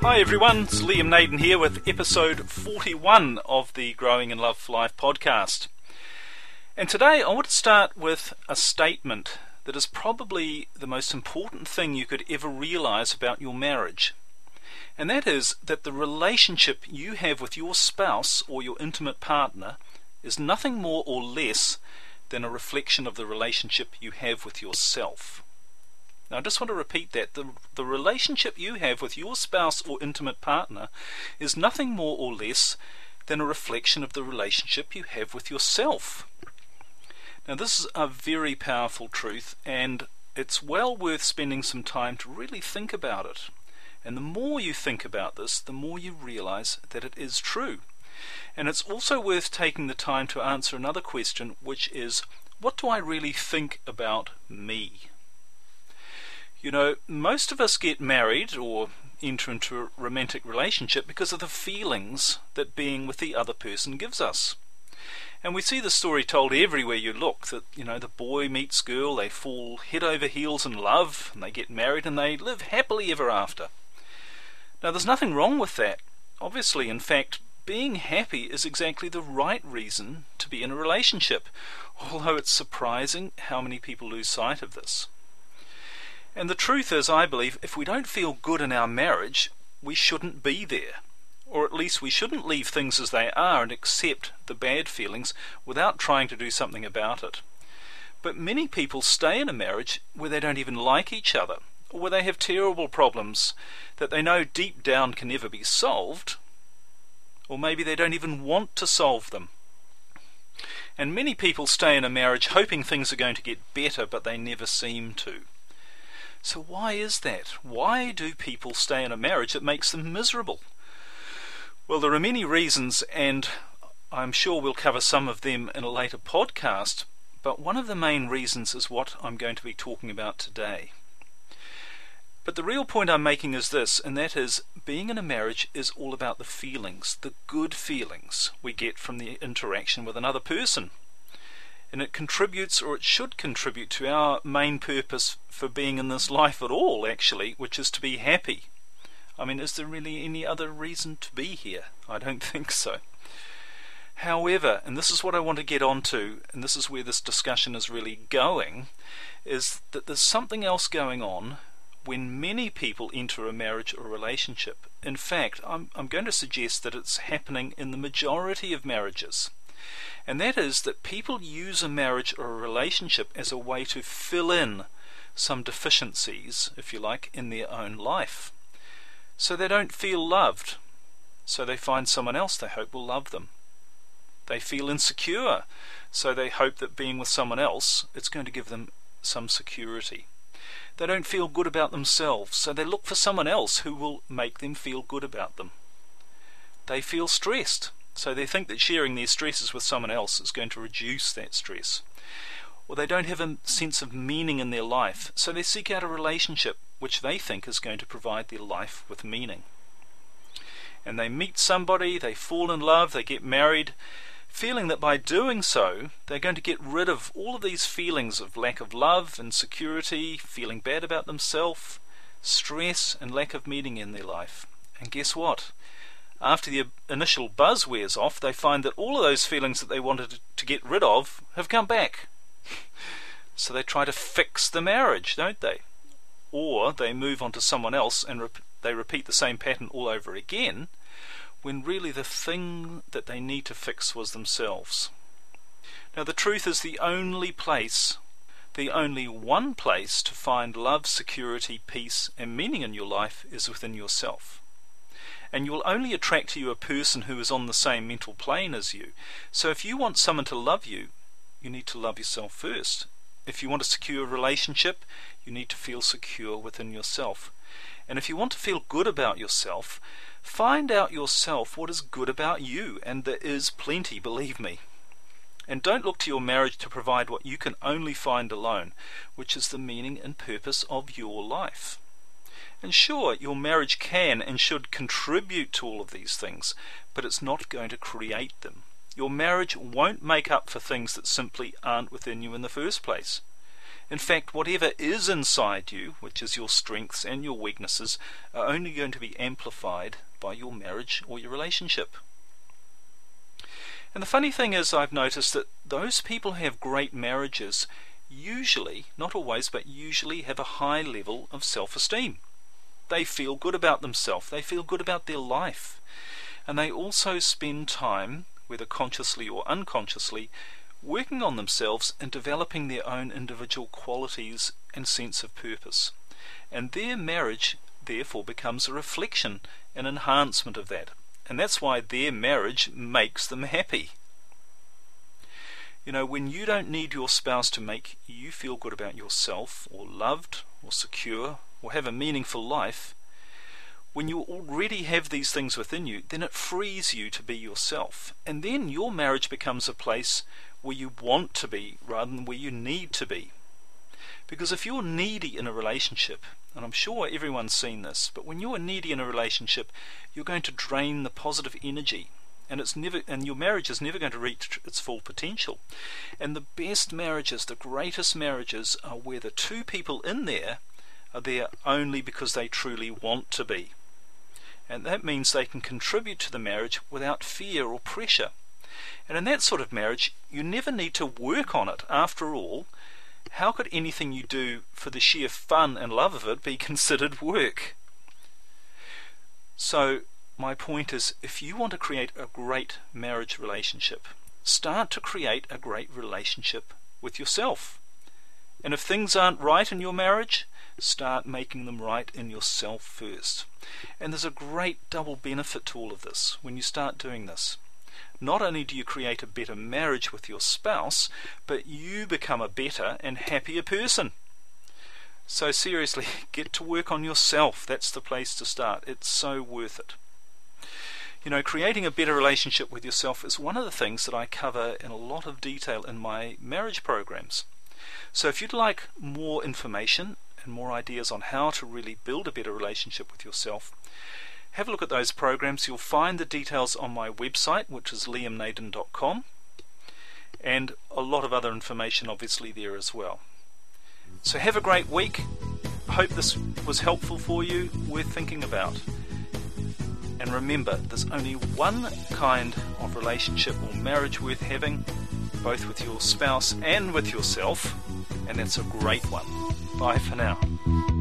Hi everyone, it's Liam Nadin here with episode 41 of the Growing in Love for Life podcast. And today I want to start with a statement that is probably the most important thing you could ever realize about your marriage. And that is that the relationship you have with your spouse or your intimate partner is nothing more or less than a reflection of the relationship you have with yourself. Now I just want to repeat that. The relationship you have with your spouse or intimate partner is nothing more or less than a reflection of the relationship you have with yourself. Now this is a very powerful truth, and it's well worth spending some time to really think about it. And the more you think about this, the more you realize that it is true. And it's also worth taking the time to answer another question, which is, what do I really think about me? You know, most of us get married or enter into a romantic relationship because of the feelings that being with the other person gives us. And we see the story told everywhere you look, that, you know, the boy meets girl, they fall head over heels in love, and they get married and they live happily ever after. Now there's nothing wrong with that. Obviously, in fact, being happy is exactly the right reason to be in a relationship, although it's surprising how many people lose sight of this. And the truth is, I believe, if we don't feel good in our marriage, we shouldn't be there. Or at least we shouldn't leave things as they are and accept the bad feelings without trying to do something about it. But many people stay in a marriage where they don't even like each other, or where they have terrible problems that they know deep down can never be solved, or maybe they don't even want to solve them. And many people stay in a marriage hoping things are going to get better, but they never seem to. So why is that? Why do people stay in a marriage that makes them miserable? Well, there are many reasons, and I'm sure we'll cover some of them in a later podcast, but one of the main reasons is what I'm going to be talking about today. But the real point I'm making is this, and that is, being in a marriage is all about the feelings, the good feelings we get from the interaction with another person. And it contributes, or it should contribute, to our main purpose for being in this life at all, actually, which is to be happy. I mean, is there really any other reason to be here? I don't think so. However, and this is what I want to get onto, and this is where this discussion is really going, is that there's something else going on when many people enter a marriage or relationship. In fact, I'm going to suggest that it's happening in the majority of marriages. And that is that people use a marriage or a relationship as a way to fill in some deficiencies, if you like, in their own life. So they don't feel loved, so they find someone else they hope will love them. They feel insecure, so they hope that being with someone else, it's going to give them some security. They don't feel good about themselves, so they look for someone else who will make them feel good about them. They feel stressed, so they think that sharing their stresses with someone else is going to reduce that stress. Or they don't have a sense of meaning in their life, so they seek out a relationship which they think is going to provide their life with meaning. And they meet somebody, they fall in love, they get married, feeling that by doing so they're going to get rid of all of these feelings of lack of love, insecurity, feeling bad about themselves, stress and lack of meaning in their life. And guess what? After the initial buzz wears off, they find that all of those feelings that they wanted to get rid of have come back. So they try to fix the marriage, don't they? Or they move on to someone else and they repeat the same pattern all over again, when really the thing that they need to fix was themselves. Now the truth is, the only one place to find love, security, peace and meaning in your life is within yourself. And you'll only attract to you a person who is on the same mental plane as you. So if you want someone to love you, you need to love yourself first. If you want a secure relationship, You need to feel secure within yourself. And if you want to feel good about yourself, find out yourself what is good about you, and there is plenty, believe me. And don't look to your marriage to provide what you can only find alone, which is the meaning and purpose of your life. And sure, your marriage can and should contribute to all of these things, but it's not going to create them. Your marriage won't make up for things that simply aren't within you in the first place. In fact, whatever is inside you, which is your strengths and your weaknesses, are only going to be amplified by your marriage or your relationship. And the funny thing is, I've noticed that those people who have great marriages usually, not always, but usually have a high level of self-esteem. They feel good about themselves, they feel good about their life, and they also spend time, whether consciously or unconsciously, working on themselves and developing their own individual qualities and sense of purpose. And their marriage therefore becomes a reflection, an enhancement of that. And that's why their marriage makes them happy. You know, when you don't need your spouse to make you feel good about yourself, or loved, or secure, or have a meaningful life, when you already have these things within you, then it frees you to be yourself. And then your marriage becomes a place where you want to be rather than where you need to be. Because if you're needy in a relationship, and I'm sure everyone's seen this, but when you're needy in a relationship, you're going to drain the positive energy, and your marriage is never going to reach its full potential. And the best marriages, the greatest marriages, are where the two people in there are there only because they truly want to be. And that means they can contribute to the marriage without fear or pressure. And in that sort of marriage, you never need to work on it. After all, how could anything you do for the sheer fun and love of it be considered work? So my point is, if you want to create a great marriage relationship, start to create a great relationship with yourself. And if things aren't right in your marriage, start making them right in yourself first. And there's a great double benefit to all of this when you start doing this. Not only do you create a better marriage with your spouse, but you become a better and happier person. So seriously, get to work on yourself. That's the place to start. It's so worth it. You know, creating a better relationship with yourself is one of the things that I cover in a lot of detail in my marriage programs. So if you'd like more information and more ideas on how to really build a better relationship with yourself, have a look at those programs. You'll find the details on my website, which is liamnaden.com, and a lot of other information obviously there as well. So have a great week. I hope this was helpful for you, worth thinking about. And remember, there's only one kind of relationship or marriage worth having, both with your spouse and with yourself, and that's a great one. Bye for now.